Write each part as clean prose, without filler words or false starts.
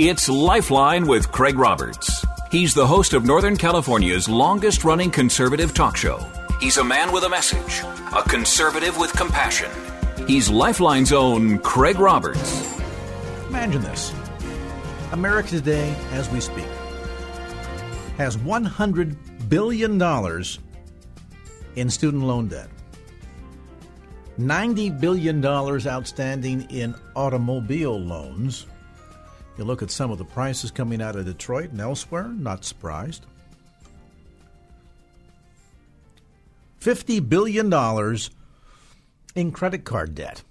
It's Lifeline with Craig Roberts. He's the host of Northern California's longest-running conservative talk show. He's a man with a message, a conservative with compassion. He's Lifeline's own Craig Roberts. Imagine this. America today, as we speak, has $100 billion in student loan debt, $90 billion outstanding in automobile loans. You look at some of the prices coming out of Detroit and elsewhere, not surprised. $50 billion in credit card debt.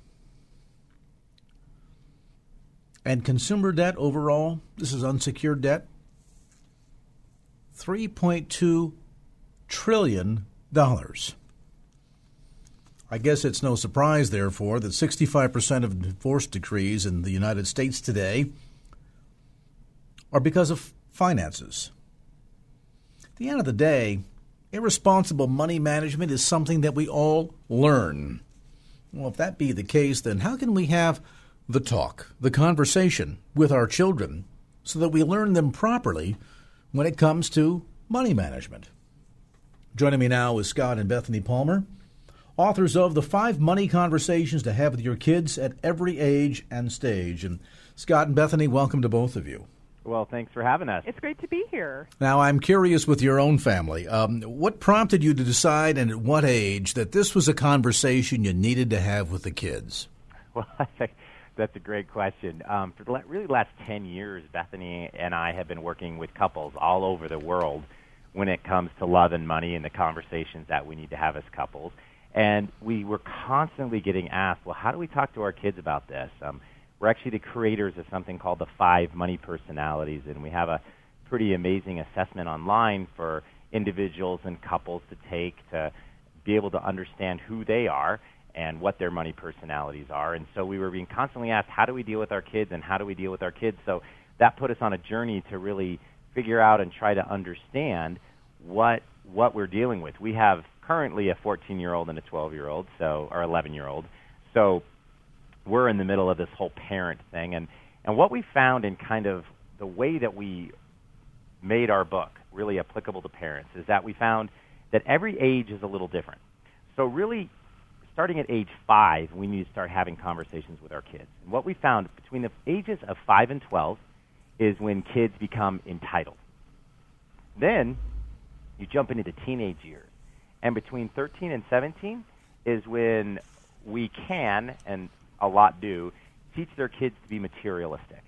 And consumer debt overall, this is unsecured debt, $3.2 trillion. I guess it's no surprise, therefore, that 65% of divorce decrees in the United States today are because of finances. At the end of the day, irresponsible money management is something that we all learn. Well, if that be the case, then how can we have the talk, the conversation with our children so that we learn them properly when it comes to money management? Joining me now is Scott and Bethany Palmer, authors of The 5 Money Conversations to Have with Your Kids at Every Age and Stage. And Scott and Bethany, welcome to both of you. Well, thanks for having us. It's great to be here. Now, I'm curious with your own family. What prompted you to decide and at what age that this was a conversation you needed to have with the kids? Well, that's a great question. For the last 10 years, Bethany and I have been working with couples all over the world when it comes to love and money and the conversations that we need to have as couples. And we were constantly getting asked, well, how do we talk to our kids about this? We're actually the creators of something called the 5 Money Personalities, and we have a pretty amazing assessment online for individuals and couples to take to be able to understand who they are and what their money personalities are. And so we were being constantly asked, how do we deal with our kids and how do we deal with our kids? So that put us on a journey to really figure out and try to understand what we're dealing with. We have currently a 14-year-old and a 12-year-old, so or 11-year-old. So we're in the middle of this whole parent thing. And what we found in kind of the way that we made our book really applicable to parents is that we found that every age is a little different. So really, starting at age 5, we need to start having conversations with our kids. And what we found between the ages of 5 and 12 is when kids become entitled. Then you jump into the teenage years. And between 13 and 17 is when we can, and a lot do, teach their kids to be materialistic.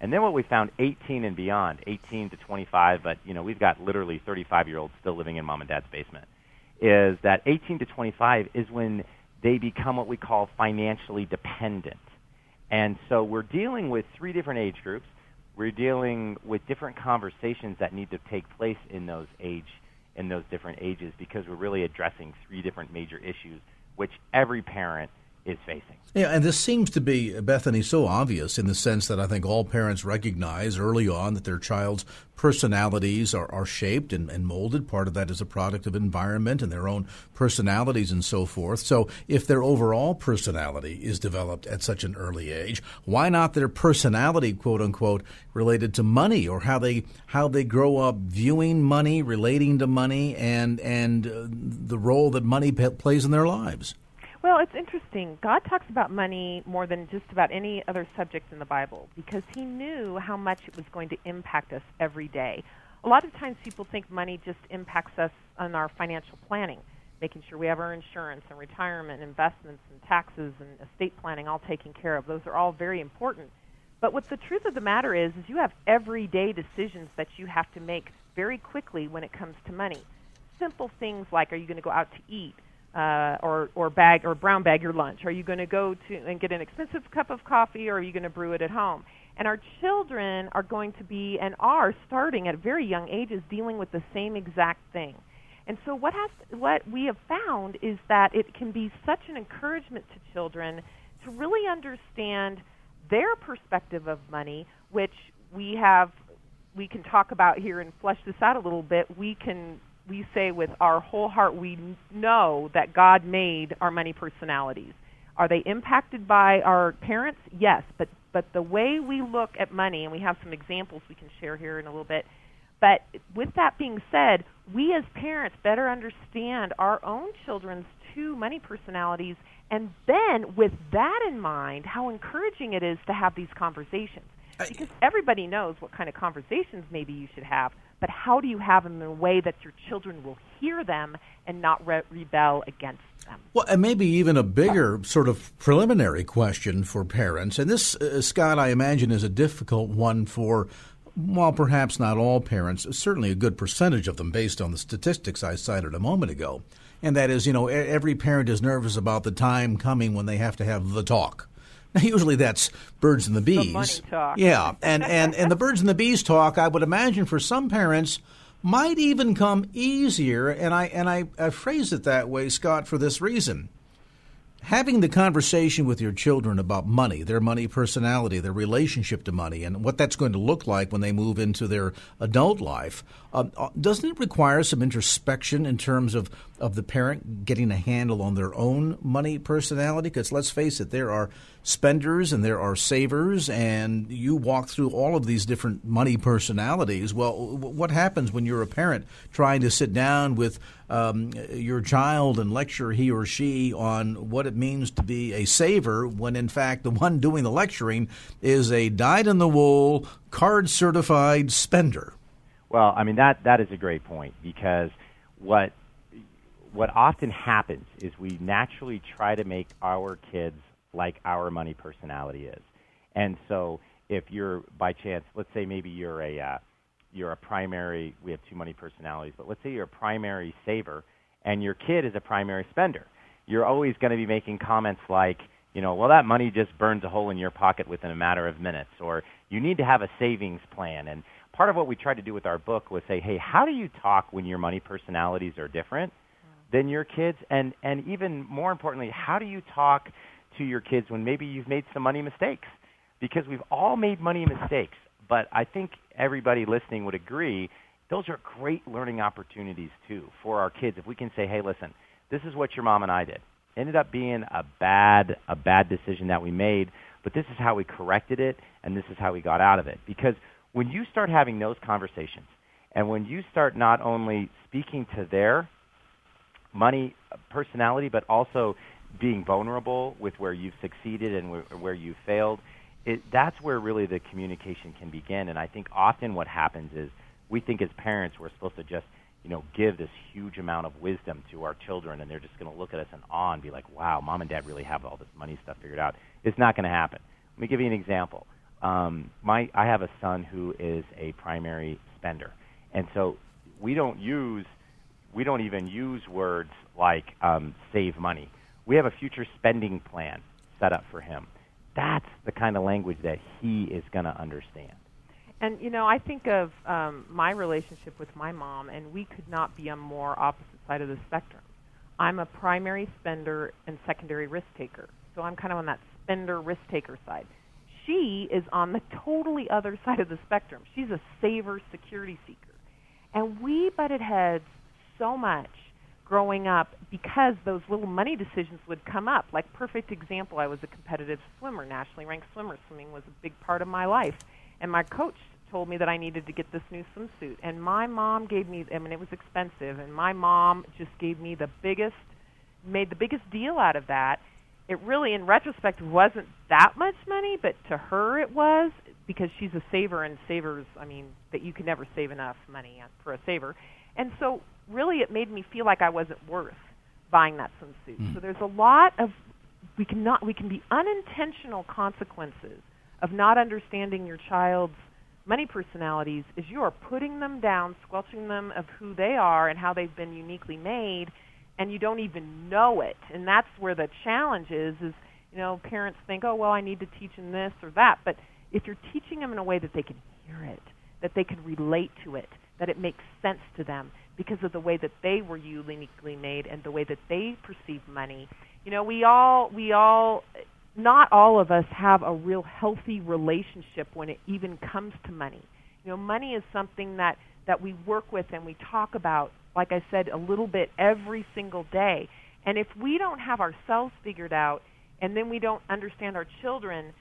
And then what we found 18 and beyond, 18 to 25, but you know we've got literally 35-year-olds still living in mom and dad's basement, is that 18 to 25 is when they become what we call financially dependent. And so we're dealing with 3 different age groups. We're dealing with different conversations that need to take place in those different ages because we're really addressing 3 different major issues which every parent is facing. Yeah, and this seems to be, Bethany, so obvious in the sense that I think all parents recognize early on that their child's personalities are shaped and molded. Part of that is a product of environment and their own personalities and so forth. So if their overall personality is developed at such an early age, why not their personality, quote unquote, related to money or how they grow up viewing money, relating to money, and the role that money plays in their lives? Well, it's interesting. God talks about money more than just about any other subject in the Bible because he knew how much it was going to impact us every day. A lot of times people think money just impacts us on our financial planning, making sure we have our insurance and retirement, investments and taxes and estate planning all taken care of. Those are all very important. But what the truth of the matter is you have everyday decisions that you have to make very quickly when it comes to money. Simple things like, are you going to go out to eat? or brown bag your lunch? Are you going to go to and get an expensive cup of coffee, or are you going to brew it at home? And our children are going to be and are starting at very young ages dealing with the same exact thing. And so what we have found is that it can be such an encouragement to children to really understand their perspective of money, which we can talk about here and flesh this out a little bit. We say with our whole heart, we know that God made our money personalities. Are they impacted by our parents? Yes, but the way we look at money, and we have some examples we can share here in a little bit, but with that being said, we as parents better understand our own children's two money personalities, and then with that in mind, how encouraging it is to have these conversations. Because everybody knows what kind of conversations maybe you should have, but how do you have them in a way that your children will hear them and not rebel against them? Well, and maybe even a bigger sort of preliminary question for parents, and this, Scott, I imagine is a difficult one for, well, perhaps not all parents, certainly a good percentage of them based on the statistics I cited a moment ago, and that is, every parent is nervous about the time coming when they have to have the talk. Now, usually that's birds and the bees. The money talk. Yeah, and the birds and the bees talk, I would imagine for some parents, might even come easier, and I phrase it that way, Scott, for this reason. Having the conversation with your children about money, their money personality, their relationship to money, and what that's going to look like when they move into their adult life, doesn't it require some introspection in terms of the parent getting a handle on their own money personality? Because let's face it, there are spenders and there are savers, and you walk through all of these different money personalities. Well, what happens when you're a parent trying to sit down with your child and lecture he or she on what it means to be a saver when, in fact, the one doing the lecturing is a dyed-in-the-wool, card-certified spender? Well, I mean, that is a great point, because what often happens is we naturally try to make our kids like our money personality is. And so if you're, by chance, let's say maybe you're a primary, we have two money personalities, but let's say you're a primary saver and your kid is a primary spender. You're always going to be making comments like, well, that money just burns a hole in your pocket within a matter of minutes, or you need to have a savings plan. And part of what we tried to do with our book was say, hey, how do you talk when your money personalities are different than your kids? And even more importantly, how do you talk to your kids when maybe you've made some money mistakes? Because we've all made money mistakes, but I think everybody listening would agree those are great learning opportunities too for our kids. If we can say, hey, listen, this is what your mom and I did. Ended up being a bad decision that we made, but this is how we corrected it, and this is how we got out of it. Because when you start having those conversations, and when you start not only speaking to their money personality, but also being vulnerable with where you've succeeded and where you've failed, that's where really the communication can begin. And I think often what happens is we think as parents we're supposed to just, give this huge amount of wisdom to our children, and they're just going to look at us in awe and be like, wow, mom and dad really have all this money stuff figured out. It's not going to happen. Let me give you an example. I have a son who is a primary spender, and so we don't even use words like save money. We have a future spending plan set up for him. That's the kind of language that he is going to understand. And, I think of my relationship with my mom, and we could not be on more opposite side of the spectrum. I'm a primary spender and secondary risk-taker, so I'm kind of on that spender risk-taker side. She is on the totally other side of the spectrum. She's a saver security seeker. And we butted heads so much growing up because those little money decisions would come up. Like, perfect example, I was a competitive swimmer, nationally ranked swimmer. Swimming was a big part of my life. And my coach told me that I needed to get this new swimsuit. And my mom gave me, I mean, it was expensive, and my mom just gave me made the biggest deal out of that. It really, in retrospect, wasn't that much money, but to her it was, because she's a saver, and savers, I mean, that you can never save enough money for a saver. And so really it made me feel like I wasn't worth buying that swimsuit. Mm. So there's a lot of, we can be unintentional consequences of not understanding your child's money personalities is you are putting them down, squelching them of who they are and how they've been uniquely made, and you don't even know it. And that's where the challenge is, you know, parents think, oh, well, I need to teach them this or that. But if you're teaching them in a way that they can hear it, that they can relate to it, that it makes sense to them because of the way that they were uniquely made and the way that they perceive money. You know, we all, not all of us have a real healthy relationship when it even comes to money. You know, money is something that we work with and we talk about, like I said, a little bit every single day. And if we don't have ourselves figured out and then we don't understand our children,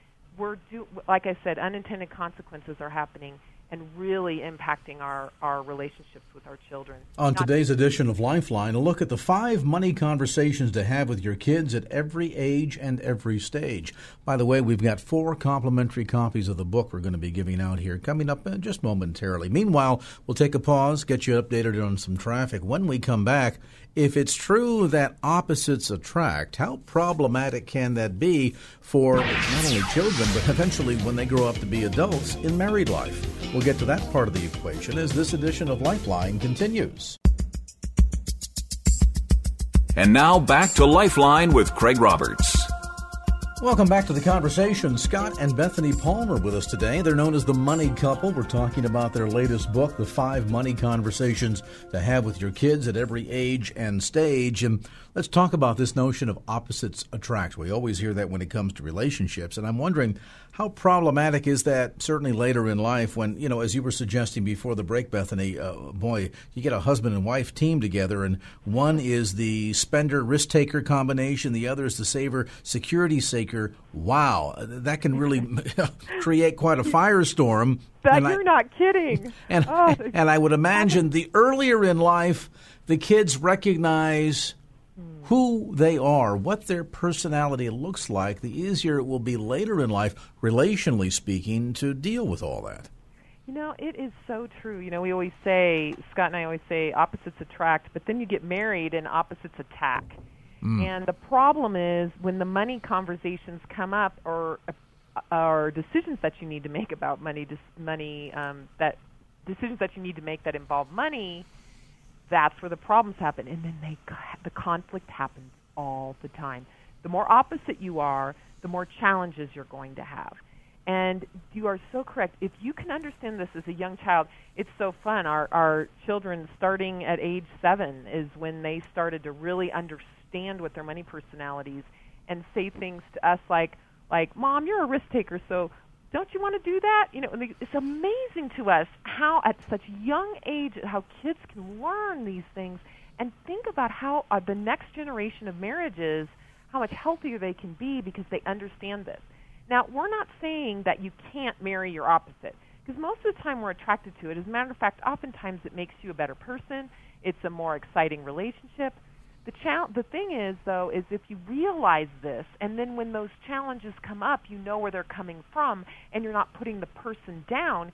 like I said, unintended consequences are happening and really impacting our relationships with our children. On today's edition of Lifeline, a look at the 5 money conversations to have with your kids at every age and every stage. By the way, we've got 4 complimentary copies of the book we're going to be giving out here coming up just momentarily. Meanwhile, we'll take a pause, get you updated on some traffic. When we come back, if it's true that opposites attract, how problematic can that be for not only children, but eventually when they grow up to be adults in married life? We'll get to that part of the equation as this edition of Lifeline continues. And now back to Lifeline with Craig Roberts. Welcome back to the conversation. Scott and Bethany Palmer with us today. They're known as the Money Couple. We're talking about their latest book, The 5 Money Conversations to Have with Your Kids at Every Age and Stage. And let's talk about this notion of opposites attract. We always hear that when it comes to relationships. And I'm wondering, how problematic is that certainly later in life when, you know, as you were suggesting before the break, Bethany, boy, you get a husband and wife team together, and one is the spender, risk-taker combination. The other is the saver, security-saker. Wow, that can really create quite a firestorm. But you're not kidding. And I would imagine the earlier in life, the kids recognize who they are, what their personality looks like, the easier it will be later in life, relationally speaking, to deal with all that. You know, it is so true. You know, we always say, Scott and I always say, opposites attract, but then you get married and opposites attack. Mm. And the problem is when the money conversations come up, or decisions that you need to make about money, that decisions that you need to make that involve money, that's where the problems happen. And then the conflict happens all the time. The more opposite you are, the more challenges you're going to have. And you are so correct. If you can understand this as a young child, it's so fun. Our children starting at age 7 is when they started to really understand what their money personalities and say things to us like, Mom, you're a risk taker, so don't you want to do that? You know, it's amazing to us how at such young age, how kids can learn these things and think about how the next generation of marriages, how much healthier they can be because they understand this. Now, we're not saying that you can't marry your opposite, because most of the time we're attracted to it. As a matter of fact, oftentimes it makes you a better person. It's a more exciting relationship. The thing is, though, is if you realize this, and then when those challenges come up, you know where they're coming from, and you're not putting the person down.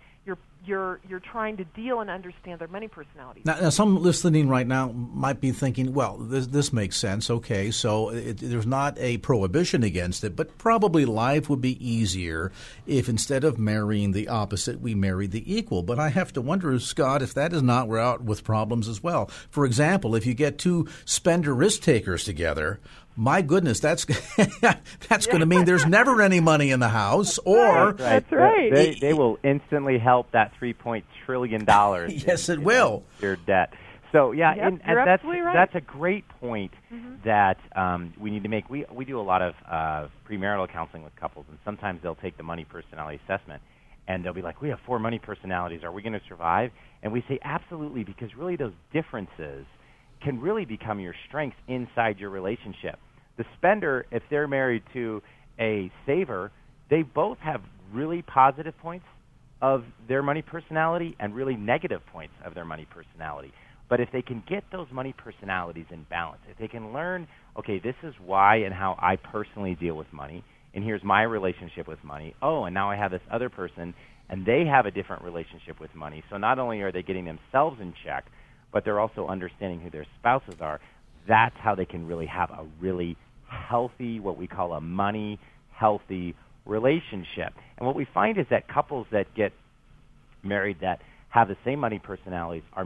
You're trying to deal and understand their money personalities. Now some listening right now might be thinking, well, this makes sense. Okay, so there's not a prohibition against it, but probably life would be easier if instead of marrying the opposite, we married the equal. But I have to wonder, Scott, if that is not, we're out with problems as well. For example, if you get 2 spender risk takers together, my goodness, that's going to mean there's never any money in the house. Or that's right. They will instantly help that $3 trillion. Yes, it will. Your debt. So yeah, yep, and that's right. That's a great point that we need to make. We do a lot of premarital counseling with couples, and sometimes they'll take the money personality assessment, and they'll be like, "We have 4 money personalities. Are we going to survive?" And we say, "Absolutely," because really those differences can really become your strengths inside your relationship. The spender, if they're married to a saver, they both have really positive points of their money personality and really negative points of their money personality. But if they can get those money personalities in balance, if they can learn, okay, this is why and how I personally deal with money, and here's my relationship with money, oh, and now I have this other person, and they have a different relationship with money. So not only are they getting themselves in check, but they're also understanding who their spouses are. That's how they can really have a really healthy, what we call a money-healthy relationship. And what we find is that couples that get married that have the same money personalities are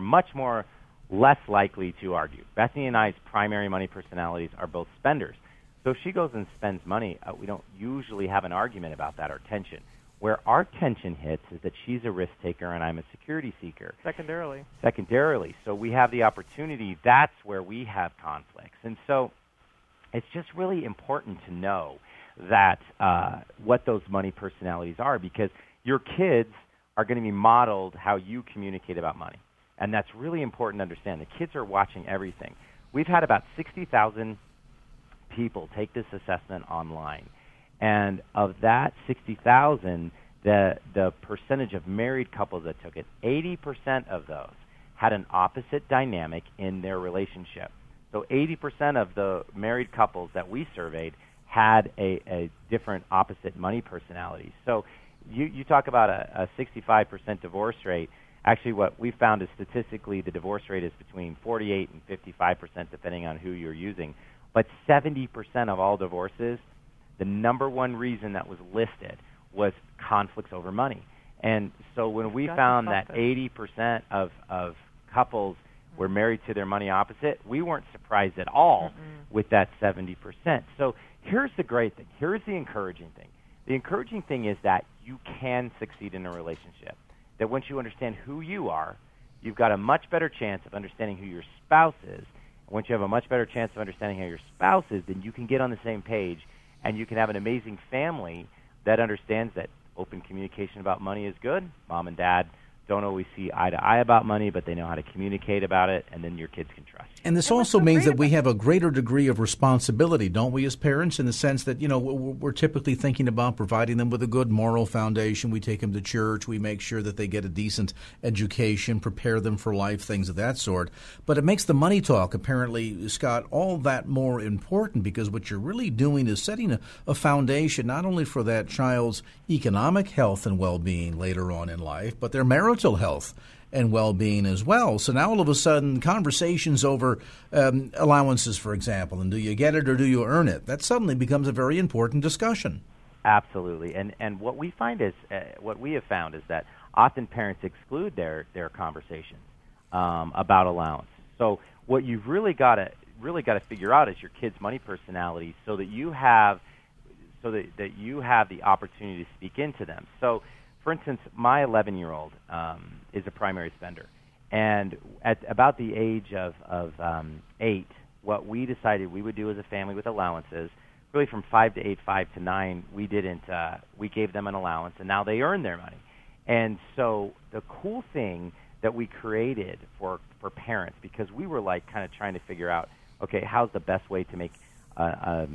much more less likely to argue. Bethany and I's primary money personalities are both spenders. So if she goes and spends money, we don't usually have an argument about that or tension. Where our tension hits is that she's a risk taker and I'm a security seeker. Secondarily. So we have the opportunity. That's where we have conflicts. And so it's just really important to know that what those money personalities are, because your kids are going to be modeled how you communicate about money. And that's really important to understand. The kids are watching everything. We've had about 60,000 people take this assessment online. And of that 60,000, the percentage of married couples that took it, 80% of those had an opposite dynamic in their relationship. So 80% of the married couples that we surveyed had a different opposite money personality. So you talk about a 65% divorce rate. Actually, what we found is statistically the divorce rate is between 48 and 55%, depending on who you're using. But 70% of all divorces, the number one reason that was listed was conflicts over money. And so when we found that 80% of couples were married to their money opposite, we weren't surprised at all with that 70%. So here's the great thing. Here's the encouraging thing. The encouraging thing is that you can succeed in a relationship, that once you understand who you are, you've got a much better chance of understanding who your spouse is. And once you have a much better chance of understanding how your spouse is, then you can get on the same page and you can have an amazing family that understands that open communication about money is good. Mom and dad don't always see eye to eye about money, but they know how to communicate about it, and then your kids can trust you. And this also means that we have a greater degree of responsibility, don't we, as parents, in the sense that, you know, we're typically thinking about providing them with a good moral foundation. We take them to church. We make sure that they get a decent education, prepare them for life, things of that sort. But it makes the money talk, apparently, Scott, all that more important, because what you're really doing is setting a foundation not only for that child's economic health and well-being later on in life, but their marital health and well-being as well. So now all of a sudden, conversations over allowances, for example, and do you get it or do you earn it, that suddenly becomes a very important discussion. Absolutely. And what we find is, what we have found is that often parents exclude their conversations about allowance. So what you've really got to figure out is your kids' money personality, so that you have the opportunity to speak into them. So, for instance, my 11-year-old is a primary spender. And at about the age of 8, what we decided we would do as a family with allowances, really from 5 to 8, 5 to 9, we gave them an allowance, and now they earn their money. And so the cool thing that we created for parents, because we were like kind of trying to figure out, okay, how's the best way to make a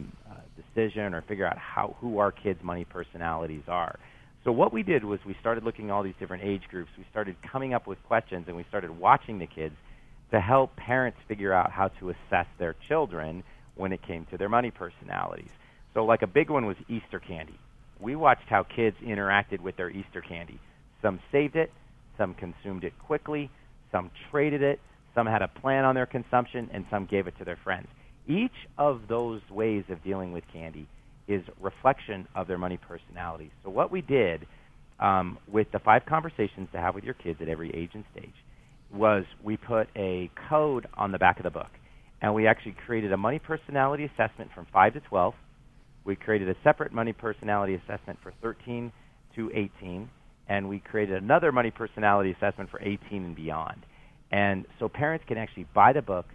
decision or figure out who our kids' money personalities are. So what we did was we started looking at all these different age groups. We started coming up with questions, and we started watching the kids to help parents figure out how to assess their children when it came to their money personalities. So like a big one was Easter candy. We watched how kids interacted with their Easter candy. Some saved it, some consumed it quickly, some traded it, some had a plan on their consumption, and some gave it to their friends. Each of those ways of dealing with candy is reflection of their money personality. So what we did with the 5 conversations to have with your kids at every age and stage was we put a code on the back of the book, and we actually created a money personality assessment from 5 to 12. We created a separate money personality assessment for 13 to 18, and we created another money personality assessment for 18 and beyond. And so parents can actually buy the book,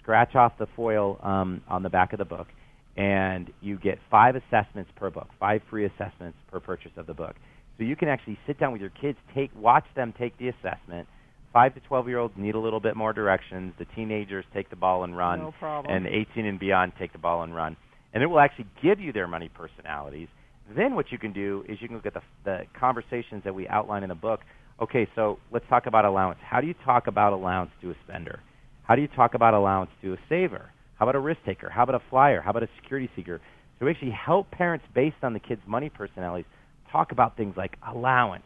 scratch off the foil on the back of the book, and you get 5 assessments per book, 5 free assessments per purchase of the book. So you can actually sit down with your kids, watch them take the assessment. 5 to 12-year-olds need a little bit more directions. The teenagers take the ball and run. No problem. And 18 and beyond take the ball and run. And it will actually give you their money personalities. Then what you can do is you can look at the conversations that we outline in the book. Okay, so let's talk about allowance. How do you talk about allowance to a spender? How do you talk about allowance to a saver? How about a risk taker? How about a flyer? How about a security seeker? So we actually help parents, based on the kids' money personalities, talk about things like allowance,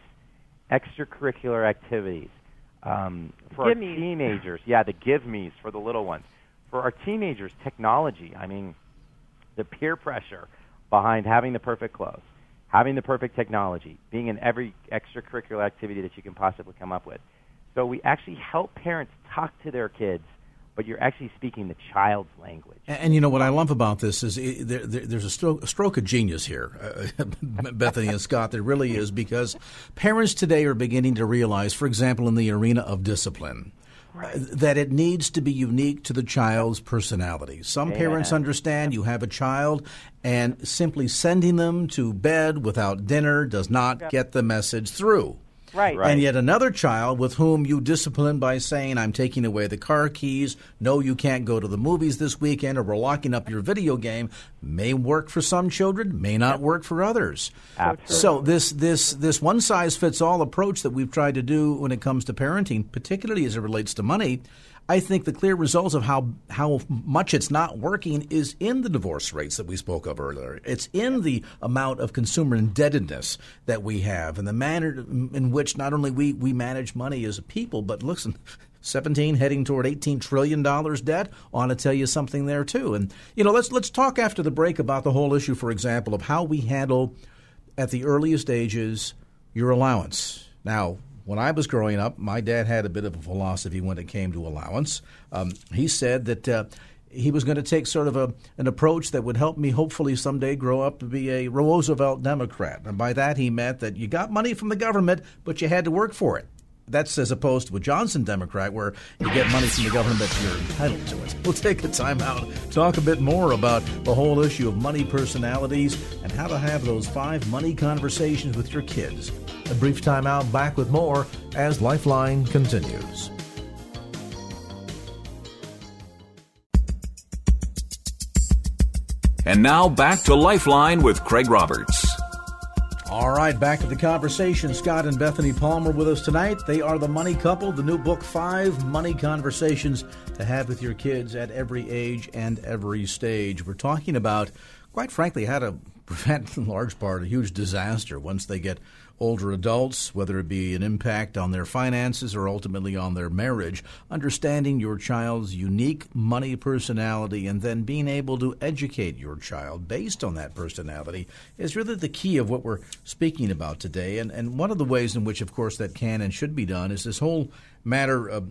extracurricular activities. For our teenagers, the give-me's for the little ones. For our teenagers, technology. I mean, the peer pressure behind having the perfect clothes, having the perfect technology, being in every extracurricular activity that you can possibly come up with. So we actually help parents talk to their kids, but you're actually speaking the child's language. And you know what I love about this is there's a stroke of genius here, Bethany and Scott. There really is, because parents today are beginning to realize, for example, in the arena of discipline, right, that it needs to be unique to the child's personality. Some parents understand you have a child, and simply sending them to bed without dinner does not get the message through. Right. And yet another child with whom you discipline by saying, I'm taking away the car keys, no, you can't go to the movies this weekend, or we're locking up your video game, may work for some children, may not work for others. Absolutely. So this one-size-fits-all approach that we've tried to do when it comes to parenting, particularly as it relates to money, I think the clear results of how much it's not working is in the divorce rates that we spoke of earlier. It's in the amount of consumer indebtedness that we have, and the manner in which not only we manage money as a people, but listen, 17 heading toward $18 trillion debt ought to tell you something there too. And, you know, let's talk after the break about the whole issue, for example, of how we handle at the earliest ages your allowance. Now, when I was growing up, my dad had a bit of a philosophy when it came to allowance. He said that he was going to take sort of an approach that would help me hopefully someday grow up to be a Roosevelt Democrat. And by that, he meant that you got money from the government, but you had to work for it. That's as opposed to a Johnson Democrat, where you get money from the government, but you're entitled to it. We'll take a time out, talk a bit more about the whole issue of money personalities and how to have those 5 money conversations with your kids. A brief time out, back with more as Lifeline continues. And now back to Lifeline with Craig Roberts. All right, back to the conversation. Scott and Bethany Palmer with us tonight. They are the money couple. The new book, 5 Money Conversations to Have with Your Kids at Every Age and Every Stage. We're talking about, quite frankly, how to prevent, in large part, a huge disaster once they get older adults, whether it be an impact on their finances or ultimately on their marriage. Understanding your child's unique money personality and then being able to educate your child based on that personality is really the key of what we're speaking about today. And one of the ways in which, of course, that can and should be done is this whole matter of,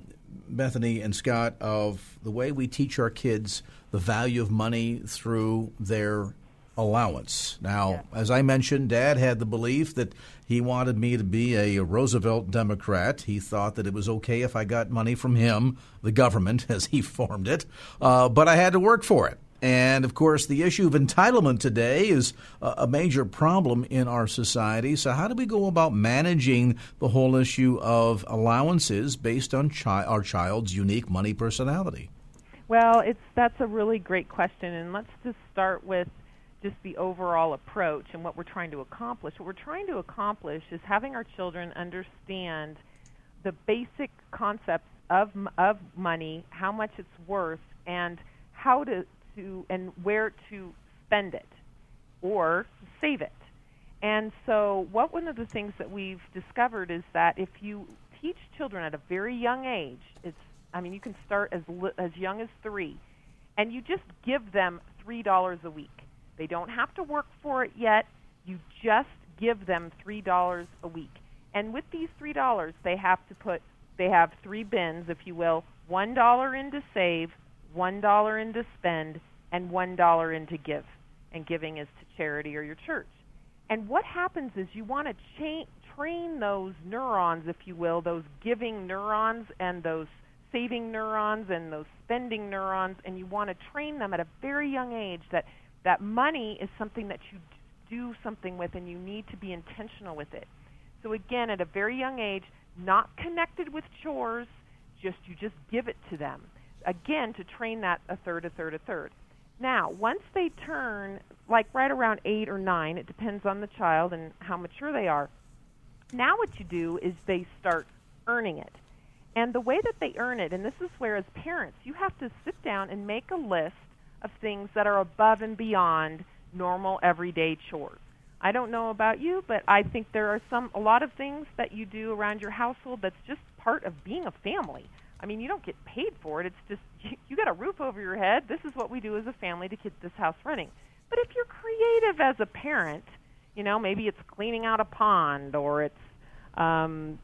Bethany and Scott, of the way we teach our kids the value of money through their allowance. Now, as I mentioned, Dad had the belief that he wanted me to be a Roosevelt Democrat. He thought that it was okay if I got money from him, the government, as he formed it, but I had to work for it. And, of course, the issue of entitlement today is a major problem in our society. So how do we go about managing the whole issue of allowances based on our child's unique money personality? Well, that's a really great question. And let's just start with just the overall approach and what we're trying to accomplish. What we're trying to accomplish is having our children understand the basic concepts of money, how much it's worth, and how to and where to spend it or save it. And so one of the things that we've discovered is that if you teach children at a very young age, you can start as young as 3, and you just give them $3 a week. They don't have to work for it yet. You just give them $3 a week. And with these $3, they have 3 bins, if you will, $1 in to save, $1 in to spend, and $1 in to give. And giving is to charity or your church. And what happens is you want to train those neurons, if you will, those giving neurons and those saving neurons and those spending neurons, and you want to train them at a very young age that money is something that you do something with, and you need to be intentional with it. So again, at a very young age, not connected with chores, you just give it to them. Again, to train that a third, a third, a third. Now, once they turn, like right around 8 or 9, it depends on the child and how mature they are. Now what you do is they start earning it. And the way that they earn it, and this is where as parents, you have to sit down and make a list of things that are above and beyond normal everyday chores. I don't know about you, but I think there are a lot of things that you do around your household that's just part of being a family. I mean, you don't get paid for it. It's just you got a roof over your head. This is what we do as a family to keep this house running. But if you're creative as a parent, maybe it's cleaning out a pond, or it's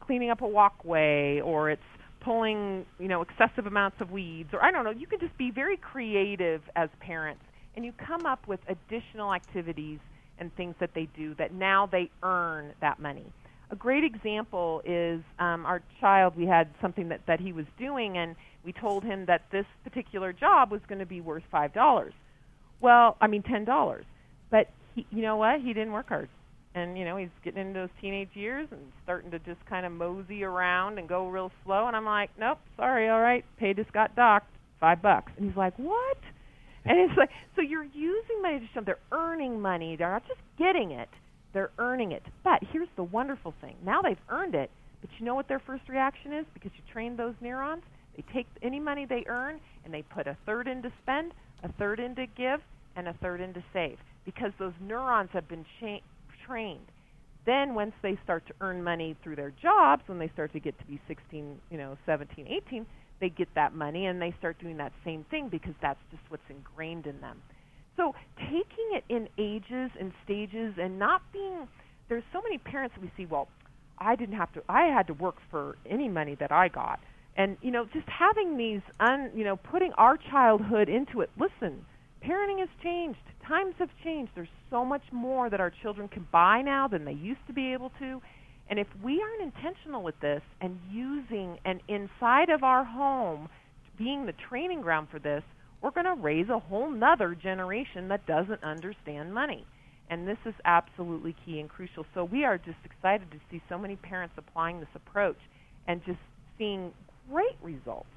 cleaning up a walkway, or it's pulling, excessive amounts of weeds, or I don't know. You can just be very creative as parents, and you come up with additional activities and things that they do that now they earn that money. A great example is our child. We had something that he was doing, and we told him that this particular job was going to be worth $5. Well, I mean $10. But he, you know what? He didn't work hard. And, he's getting into those teenage years and starting to just kind of mosey around and go real slow. And I'm like, nope, sorry, all right, pay just got docked, $5. And he's like, what? And it's like, so you're using money to show them they're earning money. They're not just getting it. They're earning it. But here's the wonderful thing. Now they've earned it, but you know what their first reaction is? Because you trained those neurons, they take any money they earn and they put a third into spend, a third into give, and a third into save, because those neurons have been trained. Then once they start to earn money through their jobs, when they start to get to be 16, 17, 18, they get that money and they start doing that same thing because that's just what's ingrained in them. So taking it in ages and stages and not being, there's so many parents that we see, well, I had to work for any money that I got. And, just having these, putting our childhood into it. Listen, parenting has changed. Times have changed. There's so much more that our children can buy now than they used to be able to. And if we aren't intentional with this and using and inside of our home being the training ground for this, we're going to raise a whole nother generation that doesn't understand money. And this is absolutely key and crucial. So we are just excited to see so many parents applying this approach and just seeing great results.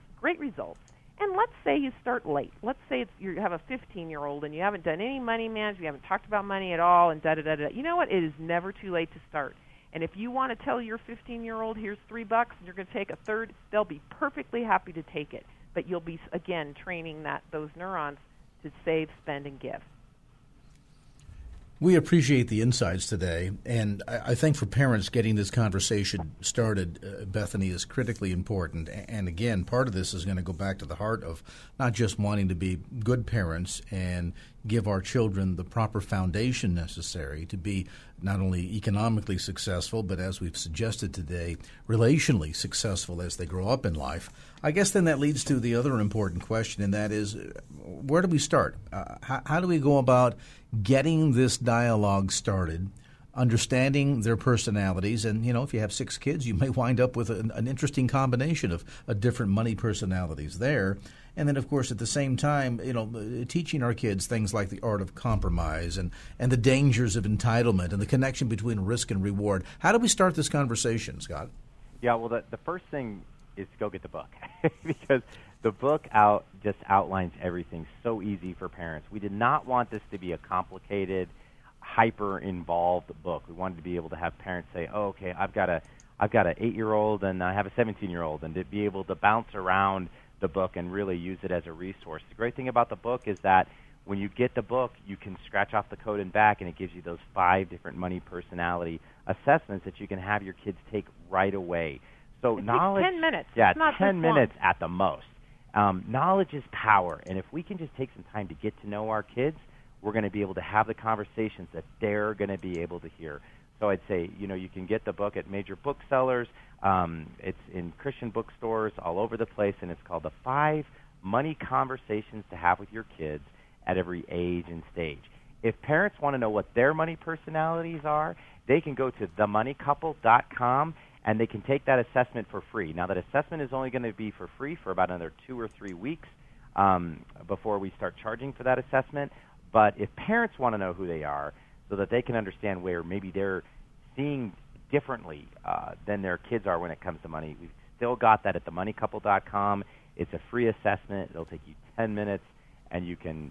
And let's say you start late. Let's say you have a 15-year-old and you haven't done any money management, you haven't talked about money at all, and da-da-da-da. You know what? It is never too late to start. And if you want to tell your 15-year-old, here's $3 and you're going to take a third, they'll be perfectly happy to take it. But you'll be, again, training those neurons to save, spend, and give. We appreciate the insights today, and I think for parents getting this conversation started, Bethany, is critically important. And again, part of this is going to go back to the heart of not just wanting to be good parents and give our children the proper foundation necessary to be not only economically successful, but as we've suggested today, relationally successful as they grow up in life. I guess then that leads to the other important question, and that is, where do we start? How do we go about getting this dialogue started, understanding their personalities? And, if you have 6 kids, you may wind up with an interesting combination of different money personalities there. And then, of course, at the same time, teaching our kids things like the art of compromise and the dangers of entitlement and the connection between risk and reward. How do we start this conversation, Scott? Yeah, well, the first thing is to go get the book because the book just outlines everything so easy for parents. We did not want this to be a complicated, hyper-involved book. We wanted to be able to have parents say, oh, okay, I've got an 8-year-old and I have a 17-year-old, and to be able to bounce around the book and really use it as a resource. The great thing about the book is that when you get the book, you can scratch off the code and back, and it gives you those 5 different money personality assessments that you can have your kids take right away. So knowledge, 10 minutes. Yeah, 10 minutes at the most. Knowledge is power, and if we can just take some time to get to know our kids, we're going to be able to have the conversations that they're going to be able to hear. So I'd say, you can get the book at major booksellers. It's in Christian bookstores all over the place, and it's called The 5 Money Conversations to Have with Your Kids at Every Age and Stage. If parents want to know what their money personalities are, they can go to themoneycouple.com, and they can take that assessment for free. Now, that assessment is only going to be for free for about another 2 or 3 weeks before we start charging for that assessment. But if parents want to know who they are so that they can understand where maybe they're seeing differently than their kids are when it comes to money, we've still got that at themoneycouple.com. It's a free assessment. It'll take you 10 minutes, and you can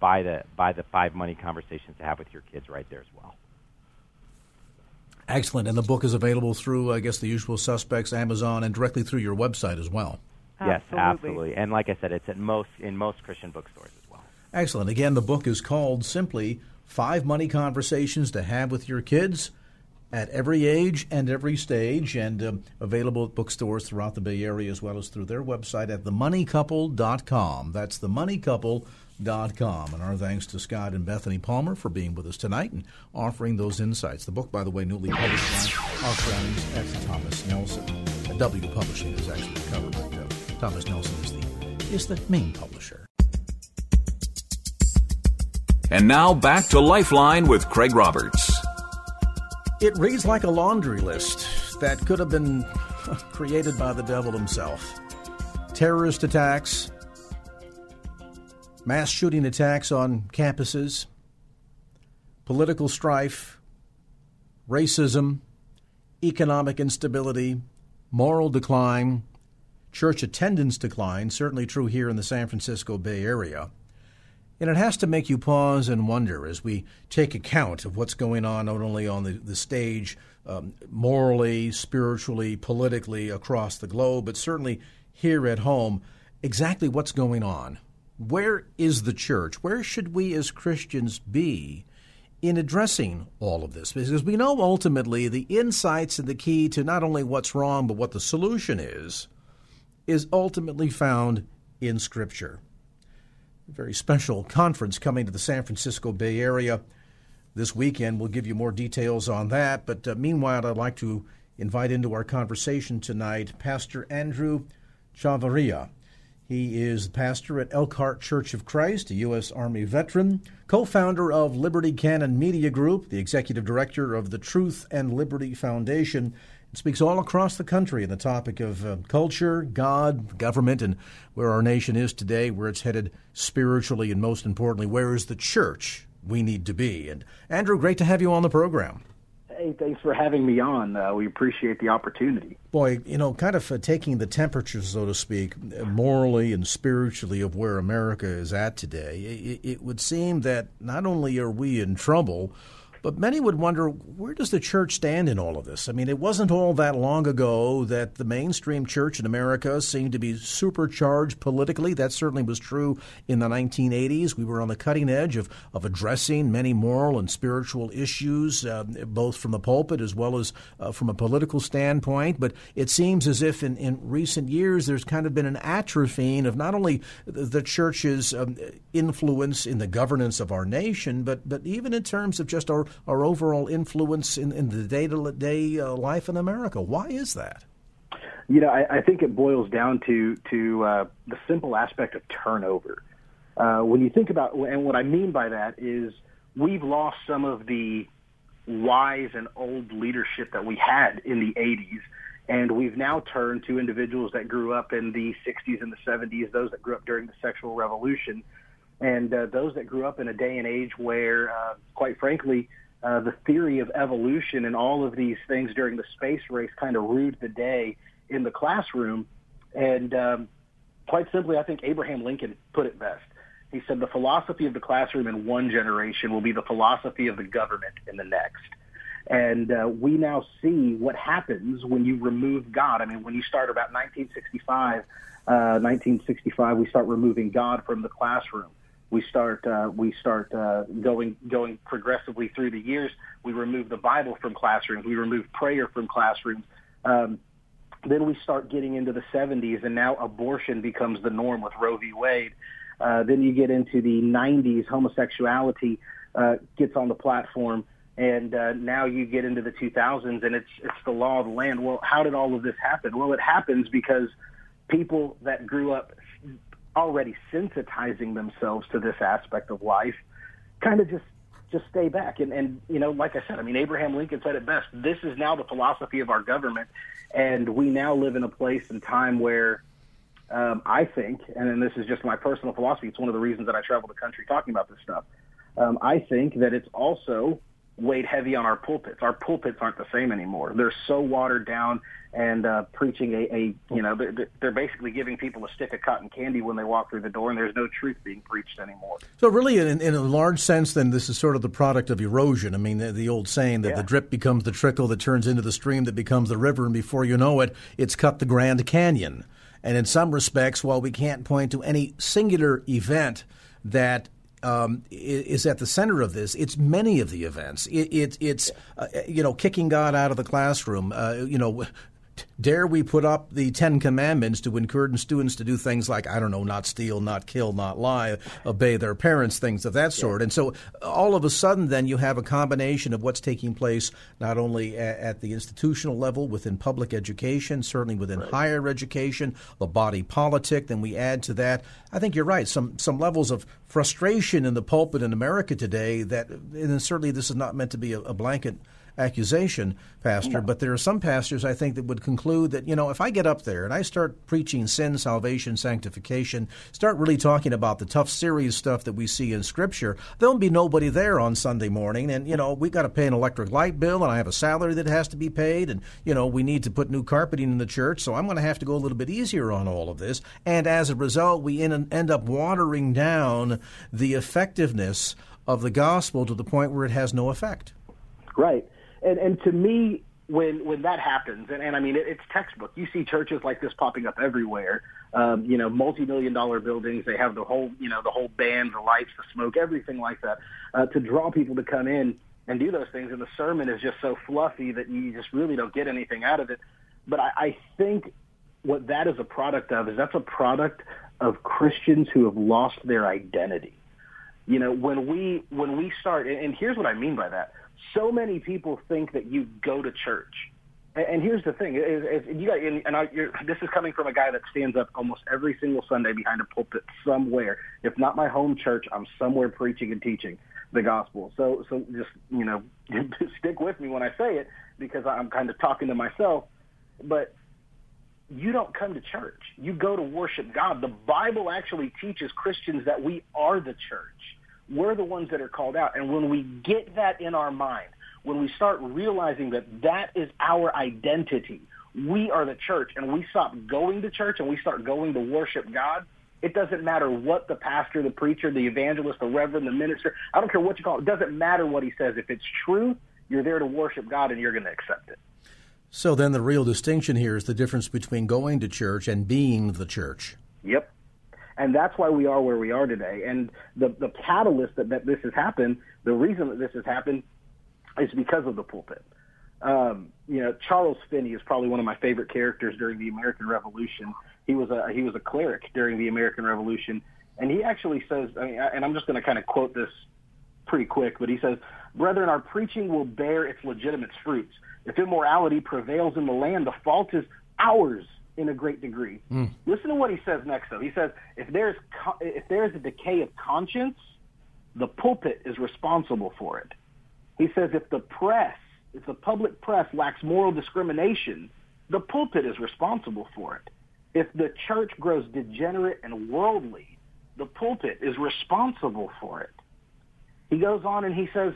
buy the 5 money conversations to have with your kids right there as well. Excellent. And the book is available through, I guess, the usual suspects, Amazon, and directly through your website as well. Absolutely. Yes, absolutely. And like I said, it's in most Christian bookstores as well. Excellent. Again, the book is called simply 5 Money Conversations to Have with Your Kids at Every Age and Every Stage, and available at bookstores throughout the Bay Area as well as through their website at themoneycouple.com. That's themoneycouple.com. SalemNow.com. And our thanks to Scott and Bethany Palmer for being with us tonight and offering those insights. The book, by the way, newly published by our friends at Thomas Nelson. And W Publishing is actually the cover, but Thomas Nelson is the main publisher. And now back to Lifeline with Craig Roberts. It reads like a laundry list that could have been created by the devil himself. Terrorist attacks, mass shooting attacks on campuses, political strife, racism, economic instability, moral decline, church attendance decline, certainly true here in the San Francisco Bay Area. And it has to make you pause and wonder as we take account of what's going on, not only on the stage, morally, spiritually, politically across the globe, but certainly here at home, exactly what's going on. Where is the church? Where should we as Christians be in addressing all of this? Because we know ultimately the insights and the key to not only what's wrong, but what the solution is ultimately found in Scripture. A very special conference coming to the San Francisco Bay Area this weekend. We'll give you more details on that. But meanwhile, I'd like to invite into our conversation tonight Pastor Andrew Chavarria. He is pastor at Elkhart Church of Christ, a U.S. Army veteran, co-founder of Liberty Canon Media Group, the executive director of the Truth and Liberty Foundation, and speaks all across the country on the topic of culture, God, government, and where our nation is today, where it's headed spiritually, and most importantly, where is the church we need to be. And Andrew, great to have you on the program. Hey, thanks for having me on. We appreciate the opportunity. Boy, you know, kind of taking the temperature, so to speak, morally and spiritually of where America is at today, it would seem that not only are we in trouble, but many would wonder, where does the church stand in all of this? I mean, it wasn't all that long ago that the mainstream church in America seemed to be supercharged politically. That certainly was true in the 1980s. We were on the cutting edge of addressing many moral and spiritual issues, both from the pulpit as well as from a political standpoint. But it seems as if in recent years there's kind of been an atrophying of not only the church's influence in the governance of our nation, but even in terms of just our overall influence in the day-to-day life in America. Why is that? You know, I think it boils down to the simple aspect of turnover. When you think about, and what I mean by that is we've lost some of the wise and old leadership that we had in the 80s, and we've now turned to individuals that grew up in the 60s and the 70s, those that grew up during the sexual revolution, and those that grew up in a day and age where, quite frankly, the theory of evolution and all of these things during the space race kind of rued the day in the classroom. And quite simply, I think Abraham Lincoln put it best. He said, the philosophy of the classroom in one generation will be the philosophy of the government in the next. And we now see what happens when you remove God. I mean, when you start about 1965, we start removing God from the classroom. We start going progressively through the years. We remove the Bible from classrooms. We remove prayer from classrooms. Then we start getting into the 70s, and now abortion becomes the norm with Roe v. Wade. Then you get into the 90s. Homosexuality gets on the platform, and now you get into the 2000s, and it's the law of the land. Well, how did all of this happen? Well, it happens because people that grew up already sensitizing themselves to this aspect of life kind of just stay back. And, you know, like I said, I mean, Abraham Lincoln said it best. This is now the philosophy of our government. And we now live in a place and time where I think, and this is just my personal philosophy, it's one of the reasons that I travel the country talking about this stuff. I think that it's also weighed heavy on our pulpits. Our pulpits aren't the same anymore. They're so watered down and preaching they're basically giving people a stick of cotton candy when they walk through the door, and there's no truth being preached anymore. So really, in a large sense, then, this is sort of the product of erosion. I mean, the old saying that the drip becomes the trickle that turns into the stream that becomes the river, and before you know it, it's cut the Grand Canyon. And in some respects, while we can't point to any singular event that is at the center of this. It's many of the events. It's kicking God out of the classroom. Dare we put up the Ten Commandments to encourage students to do things like, I don't know, not steal, not kill, not lie, obey their parents, things of that sort. And so all of a sudden then you have a combination of what's taking place not only at the institutional level, within public education, certainly within higher education, the body politic. Then we add to that, I think you're right, some levels of frustration in the pulpit in America today that, and certainly this is not meant to be a blanket accusation, Pastor, but there are some pastors, I think, that would conclude that, you know, if I get up there and I start preaching sin, salvation, sanctification, start really talking about the tough, serious stuff that we see in Scripture, there'll be nobody there on Sunday morning. And, you know, we got to pay an electric light bill, and I have a salary that has to be paid, and, you know, we need to put new carpeting in the church, so I'm going to have to go a little bit easier on all of this. And as a result, we end up watering down the effectiveness of the gospel to the point where it has no effect. Right. And to me, when that happens, and I mean, it's textbook. You see churches like this popping up everywhere. You know, multi-million-dollar buildings. They have the whole, you know, the whole band, the lights, the smoke, everything like that to draw people to come in and do those things. And the sermon is just so fluffy that you just really don't get anything out of it. But I think what that is a product of is that's a product of Christians who have lost their identity. You know, when we start, and here's what I mean by that. So many people think that you go to church, and here's the thing: is you got, and this is coming from a guy that stands up almost every single Sunday behind a pulpit somewhere. If not my home church, I'm somewhere preaching and teaching the gospel. So just, you know, stick with me when I say it, because I'm kind of talking to myself. But you don't come to church; you go to worship God. The Bible actually teaches Christians that we are the church. We're the ones that are called out. And when we get that in our mind, when we start realizing that is our identity, we are the church, and we stop going to church and we start going to worship God, it doesn't matter what the pastor, the preacher, the evangelist, the reverend, the minister, I don't care what you call it. It doesn't matter what he says. If it's true, you're there to worship God and you're going to accept it. So then the real distinction here is the difference between going to church and being the church. Yep. And that's why we are where we are today. And the catalyst that this has happened, the reason that this has happened is because of the pulpit. You know, Charles Finney is probably one of my favorite characters during the American Revolution. He was a cleric during the American Revolution. And he actually says, and I'm just going to kind of quote this pretty quick, but he says, "Brethren, our preaching will bear its legitimate fruits. If immorality prevails in the land, the fault is ours in a great degree." Listen to what he says next, though. He says, if there's a decay of conscience, the pulpit is responsible for it. He says, if the public press lacks moral discrimination, the pulpit is responsible for it. If the church grows degenerate and worldly, the pulpit is responsible for it. He goes on and he says,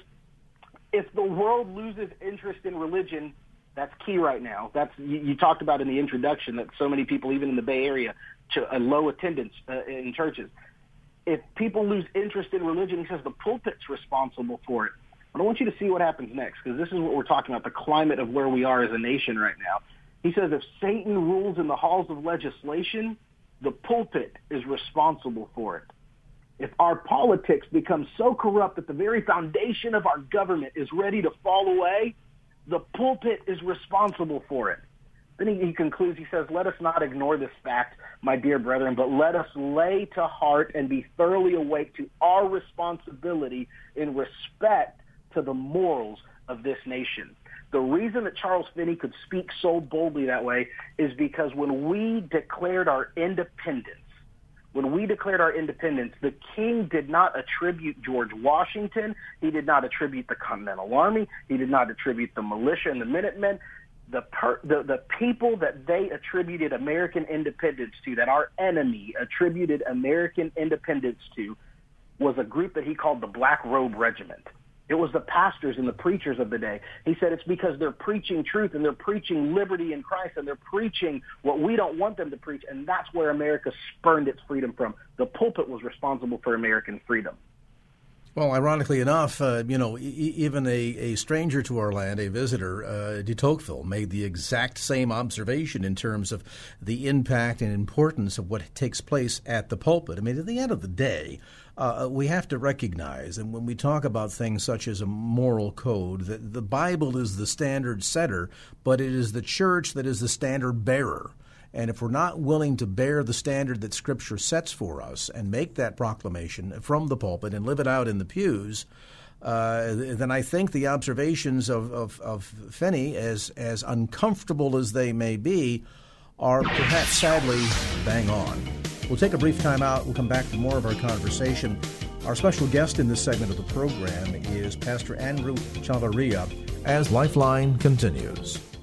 if the world loses interest in religion, that's key right now. That's you talked about in the introduction that so many people, even in the Bay Area, to a low attendance in churches. If people lose interest in religion, he says the pulpit's responsible for it. But I want you to see what happens next, because this is what we're talking about, the climate of where we are as a nation right now. He says if Satan rules in the halls of legislation, the pulpit is responsible for it. If our politics become so corrupt that the very foundation of our government is ready to fall away, the pulpit is responsible for it. Then he concludes, he says, "Let us not ignore this fact, my dear brethren, but let us lay to heart and be thoroughly awake to our responsibility in respect to the morals of this nation." The reason that Charles Finney could speak so boldly that way is because when we declared our independence, the king did not attribute George Washington. He did not attribute the Continental Army. He did not attribute the militia and the Minutemen. The people that they attributed American independence to, that our enemy attributed American independence to, was a group that he called the Black Robe Regiment. It was the pastors and the preachers of the day. He said it's because they're preaching truth and they're preaching liberty in Christ and they're preaching what we don't want them to preach, and that's where America spurned its freedom from. The pulpit was responsible for American freedom. Well, ironically enough, even a stranger to our land, a visitor, de Tocqueville, made the exact same observation in terms of the impact and importance of what takes place at the pulpit. I mean, at the end of the day, we have to recognize, and when we talk about things such as a moral code, that the Bible is the standard setter, but it is the church that is the standard bearer. And if we're not willing to bear the standard that Scripture sets for us and make that proclamation from the pulpit and live it out in the pews, then I think the observations of Finney, as uncomfortable as they may be, are perhaps sadly bang on. We'll take a brief time out. We'll come back for more of our conversation. Our special guest in this segment of the program is Pastor Andrew Chavarria as Lifeline continues.